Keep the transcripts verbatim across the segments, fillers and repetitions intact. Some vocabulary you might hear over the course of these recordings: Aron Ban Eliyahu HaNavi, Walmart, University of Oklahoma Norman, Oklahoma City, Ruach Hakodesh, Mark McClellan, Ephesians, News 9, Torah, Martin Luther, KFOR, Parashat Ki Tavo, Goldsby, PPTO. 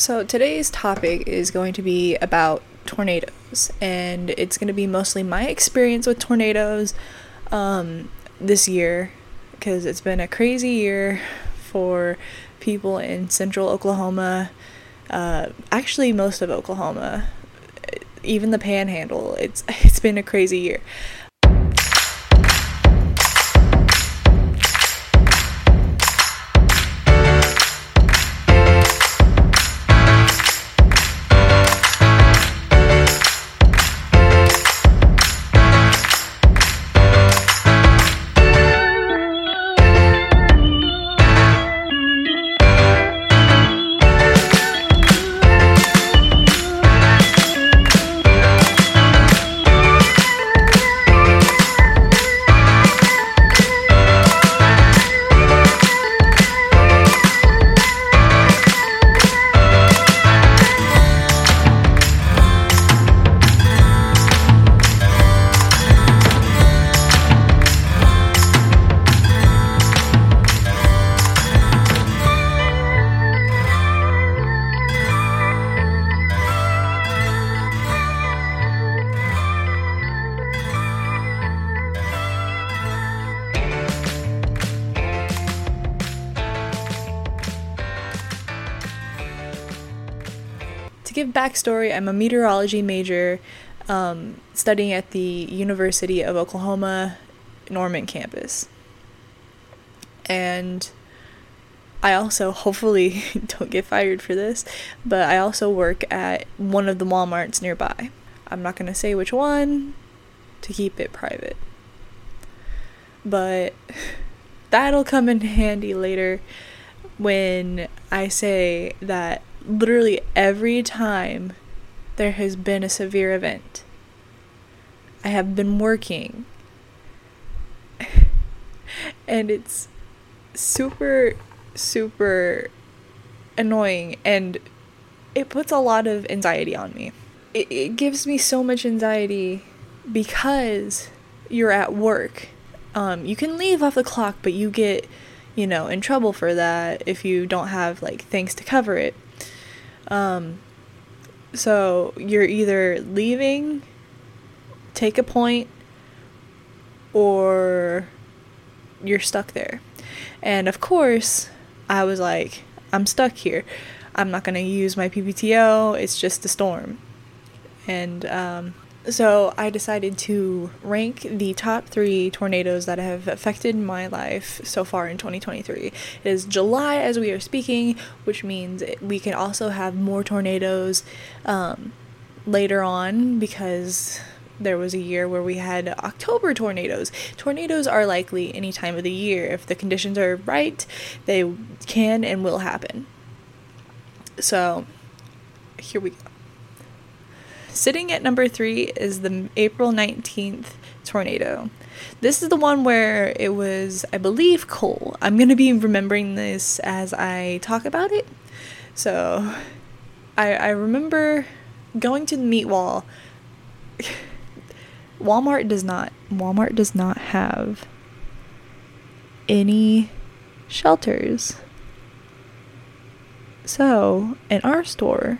So today's topic is going to be about tornadoes, and it's going to be mostly my experience with tornadoes um, this year, because it's been a crazy year for people in central Oklahoma, uh, actually most of Oklahoma, even the Panhandle. It's it's been a crazy year. To give backstory, I'm a meteorology major um, studying at the University of Oklahoma Norman campus. And I also, hopefully don't get fired for this, but I also work at one of the Walmarts nearby. I'm not going to say which one to keep it private. But that'll come in handy later when I say that literally every time there has been a severe event, I have been working. And it's super, super annoying, and it puts a lot of anxiety on me. It, it gives me so much anxiety because you're at work. Um, you can leave off the clock, but you get, you know, in trouble for that if you don't have, like, things to cover it. Um, so you're either leaving, take a point, or you're stuck there. And of course, I was like, I'm stuck here. I'm not going to use my P P T O. It's just a storm. And, um, so I decided to rank the top three tornadoes that have affected my life so far in twenty twenty-three. It is July as we are speaking, which means we can also have more tornadoes um, later on, because there was a year where we had October tornadoes. Tornadoes are likely any time of the year. If the conditions are right, they can and will happen. So here we go. Sitting at number three is the April nineteenth tornado. This is the one where it was, I believe, coal. I'm going to be remembering this as I talk about it. So I, I remember going to the meat wall. Walmart does not, Walmart does not have any shelters. So in our store,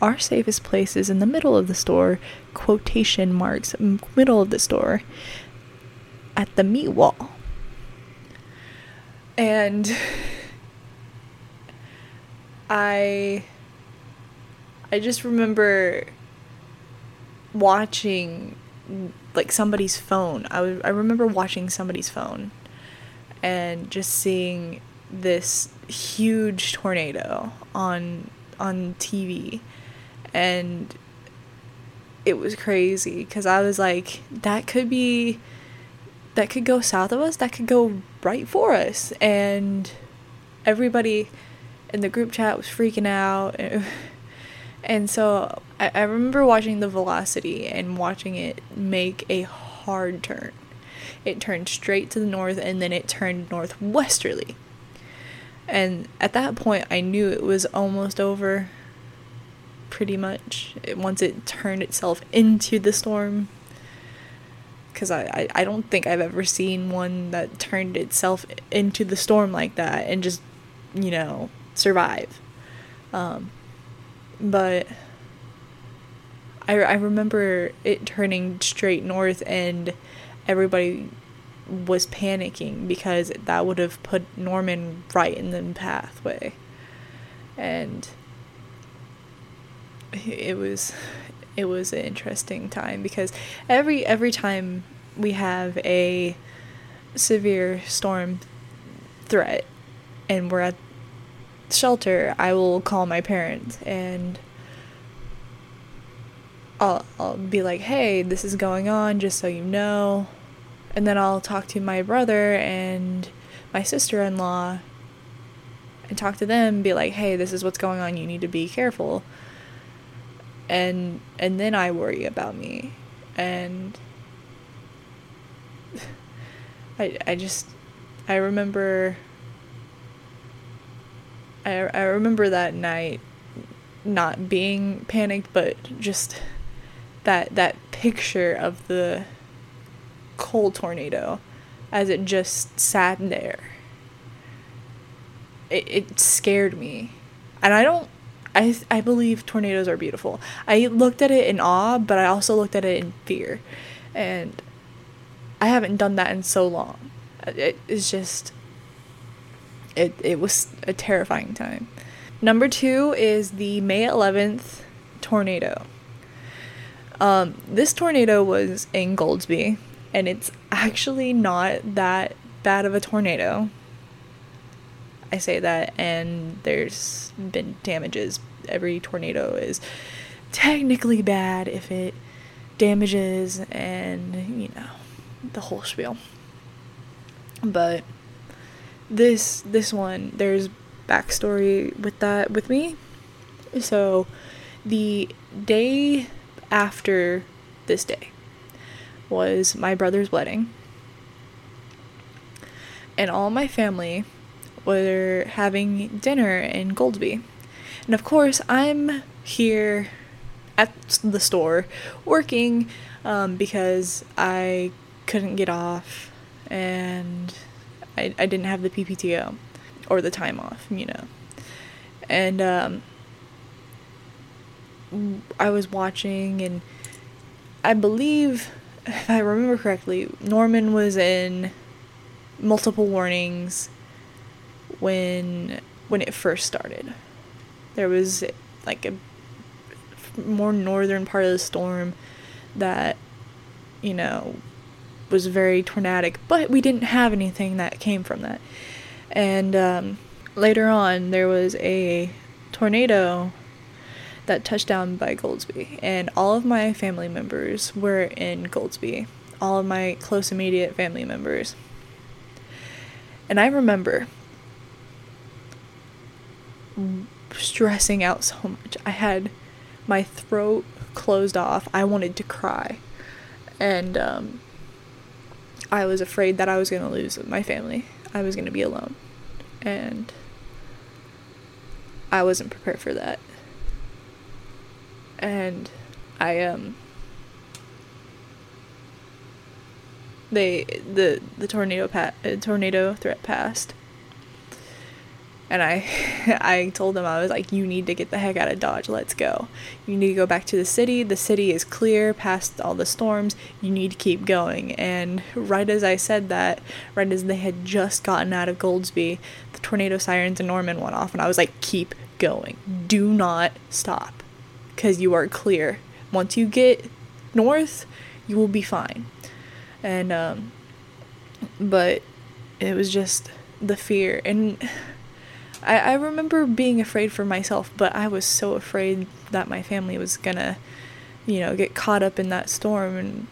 our safest place is in the middle of the store, quotation marks, middle of the store, at the meat wall. And I, I just remember watching, like, somebody's phone. I, was, I remember watching somebody's phone and just seeing this huge tornado on, on T V. And it was crazy, because I was like, that could be, that could go south of us, that could go right for us. And everybody in the group chat was freaking out. And so I, I remember watching the velocity and watching it make a hard turn. It turned straight to the north, and then it turned northwesterly. And at that point, I knew it was almost over. Pretty much it, once it turned itself into the storm, because I, I, I don't think I've ever seen one that turned itself into the storm like that and just, you know, survive. Um, but I, I remember it turning straight north and everybody was panicking because that would have put Norman right in the pathway. And it was it was an interesting time because every every time we have a severe storm threat and we're at shelter, I will call my parents and I'll I'll be like, hey, this is going on, just so you know. And then I'll talk to my brother and my sister-in-law and talk to them and be like, hey, this is what's going on, you need to be careful. And and then I worry about me. And I I just I remember I I remember that night not being panicked, but just that that picture of the coal tornado as it just sat there. It it scared me. And I don't I I believe tornadoes are beautiful. I looked at it in awe, but I also looked at it in fear. And I haven't done that in so long. It, it's just... It, it was a terrifying time. Number two is the May eleventh tornado. Um, this tornado was in Goldsby, and it's actually not that bad of a tornado. I say that, and there's been damages. Every tornado is technically bad if it damages and, you know, the whole spiel. But this this one, there's backstory with that with me. So the day after this day was my brother's wedding, and all my family were having dinner in Goldsby. And of course I'm here at the store working um, because I couldn't get off, and I, I didn't have the P P T O or the time off, you know. And um, I was watching, and I believe, if I remember correctly, Norman was in multiple warnings when when it first started. There was like a more northern part of the storm that, you know, was very tornadic, but we didn't have anything that came from that. And um, later on, there was a tornado that touched down by Goldsby, and all of my family members were in Goldsby, all of my close immediate family members. And I remember stressing out so much. I had my throat closed off. I wanted to cry. And um I was afraid that I was going to lose my family. I was going to be alone. And I wasn't prepared for that. And I, um... They... The, the tornado pa- tornado threat passed. And I... I told them, I was like, you need to get the heck out of Dodge. Let's go. You need to go back to the city. The city is clear past all the storms. You need to keep going. And right as I said that, right as they had just gotten out of Goldsby, the tornado sirens in Norman went off. And I was like, keep going. Do not stop. Because you are clear. Once you get north, you will be fine. And, um... But it was just the fear. And... I, I remember being afraid for myself, but I was so afraid that my family was gonna, you know, get caught up in that storm, and,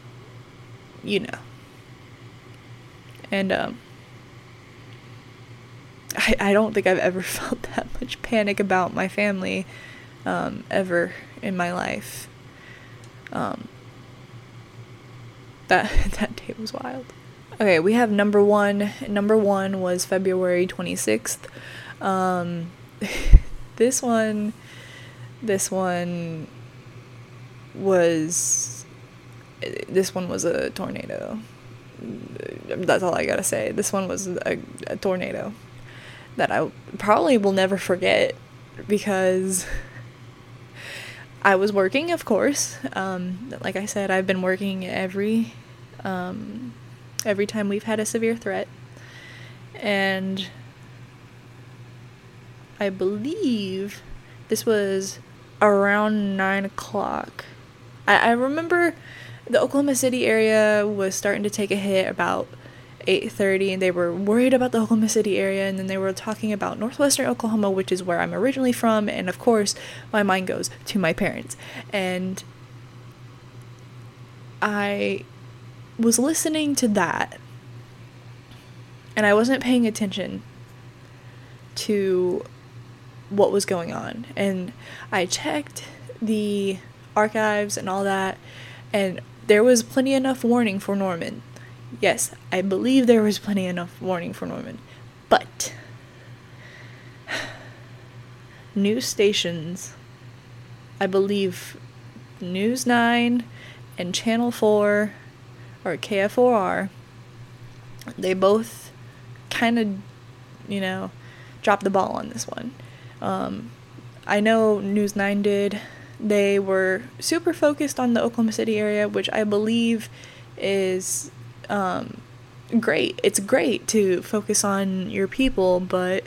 you know. And, um, I, I don't think I've ever felt that much panic about my family, um, ever in my life. Um, that, that day was wild. Okay, we have number one. Number one was February twenty-sixth. Um, this one, this one was, this one was a tornado. That's all I gotta say. This one was a, a tornado that I probably will never forget, because I was working, of course. Um, like I said, I've been working every um, every time we've had a severe threat. And I believe this was around nine o'clock. I, I remember the Oklahoma City area was starting to take a hit about eight thirty, and they were worried about the Oklahoma City area, and then they were talking about northwestern Oklahoma, which is where I'm originally from, and of course my mind goes to my parents. And I was listening to that, and I wasn't paying attention to what was going on, and I checked the archives and all that, and there was plenty enough warning for Norman. Yes, I believe there was plenty enough warning for Norman, but news stations, I believe News nine and Channel four, or K F O R, they both kind of, you know, dropped the ball on this one. Um, I know News nine did. They were super focused on the Oklahoma City area, which I believe is... Um, great. It's great to focus on your people, but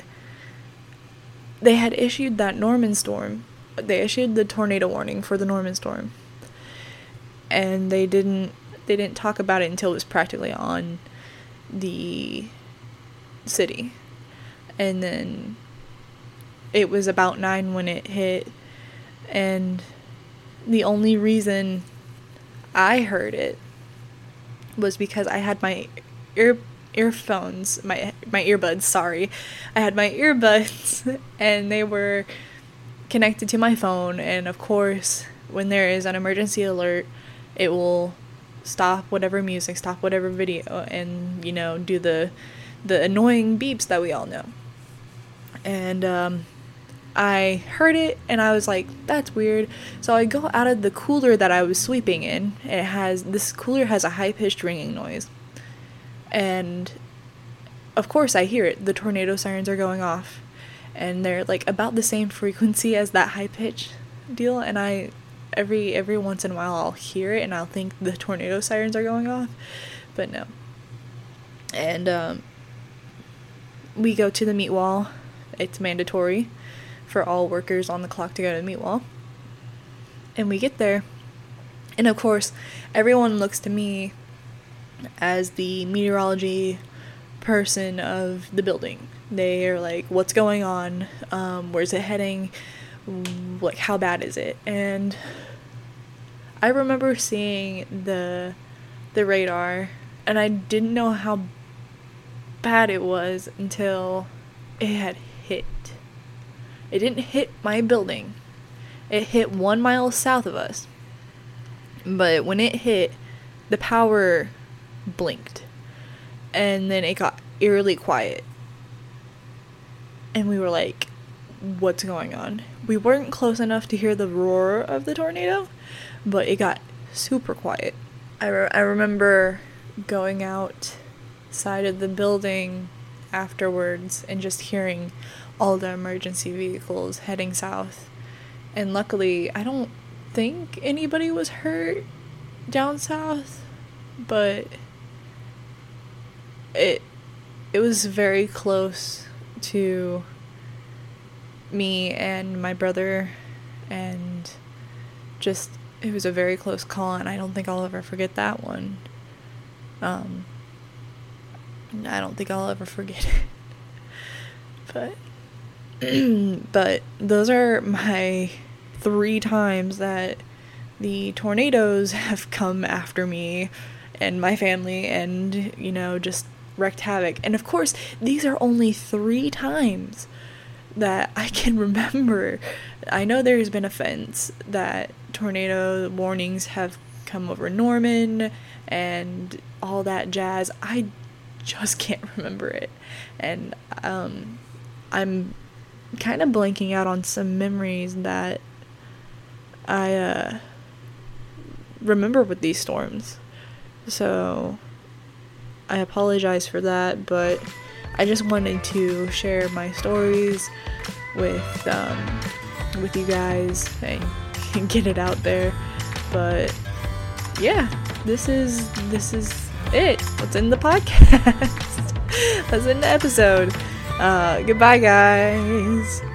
they had issued that Norman storm. They issued the tornado warning for the Norman storm, and they didn't. They didn't talk about it until it was practically on the city, and then it was about nine when it hit. And the only reason I heard it was because I had my ear earphones, my my earbuds, sorry. I had my earbuds, and they were connected to my phone, and of course, when there is an emergency alert, it will stop whatever music, stop whatever video, and, you know, do the the annoying beeps that we all know. And um I heard it, and I was like, that's weird. So I go out of the cooler that I was sweeping in, and it has, this cooler has a high-pitched ringing noise. And, of course, I hear it. The tornado sirens are going off, and they're, like, about the same frequency as that high-pitch deal, and I, every, every once in a while, I'll hear it, and I'll think the tornado sirens are going off, but no. And, um, we go to the meat wall. It's mandatory for all workers on the clock to go to the meat wall. And we get there, and of course everyone looks to me as the meteorology person of the building. They are like, what's going on? Um, where's it heading? Like, how bad is it? And I remember seeing the the radar, and I didn't know how bad it was until it had hit. It didn't hit my building. It hit one mile south of us. But when it hit, the power blinked. And then it got eerily quiet. And we were like, what's going on? We weren't close enough to hear the roar of the tornado, but it got super quiet. I, re- I remember going outside of the building afterwards and just hearing all the emergency vehicles heading south, and luckily I don't think anybody was hurt down south, but it it was very close to me and my brother, and just, it was a very close call, and I don't think I'll ever forget that one. um I don't think I'll ever forget it. but But those are my three times that the tornadoes have come after me and my family, and, you know, just wreaked havoc. And of course, these are only three times that I can remember. I know there's been a fence that tornado warnings have come over Norman and all that jazz. I just can't remember it. And um, I'm kind of blanking out on some memories that I uh, remember with these storms, so I apologize for that, but I just wanted to share my stories with um, with you guys, and and get it out there. But yeah, this is this is it. Let's end the podcast. Let's end the episode. Uh, goodbye, guys.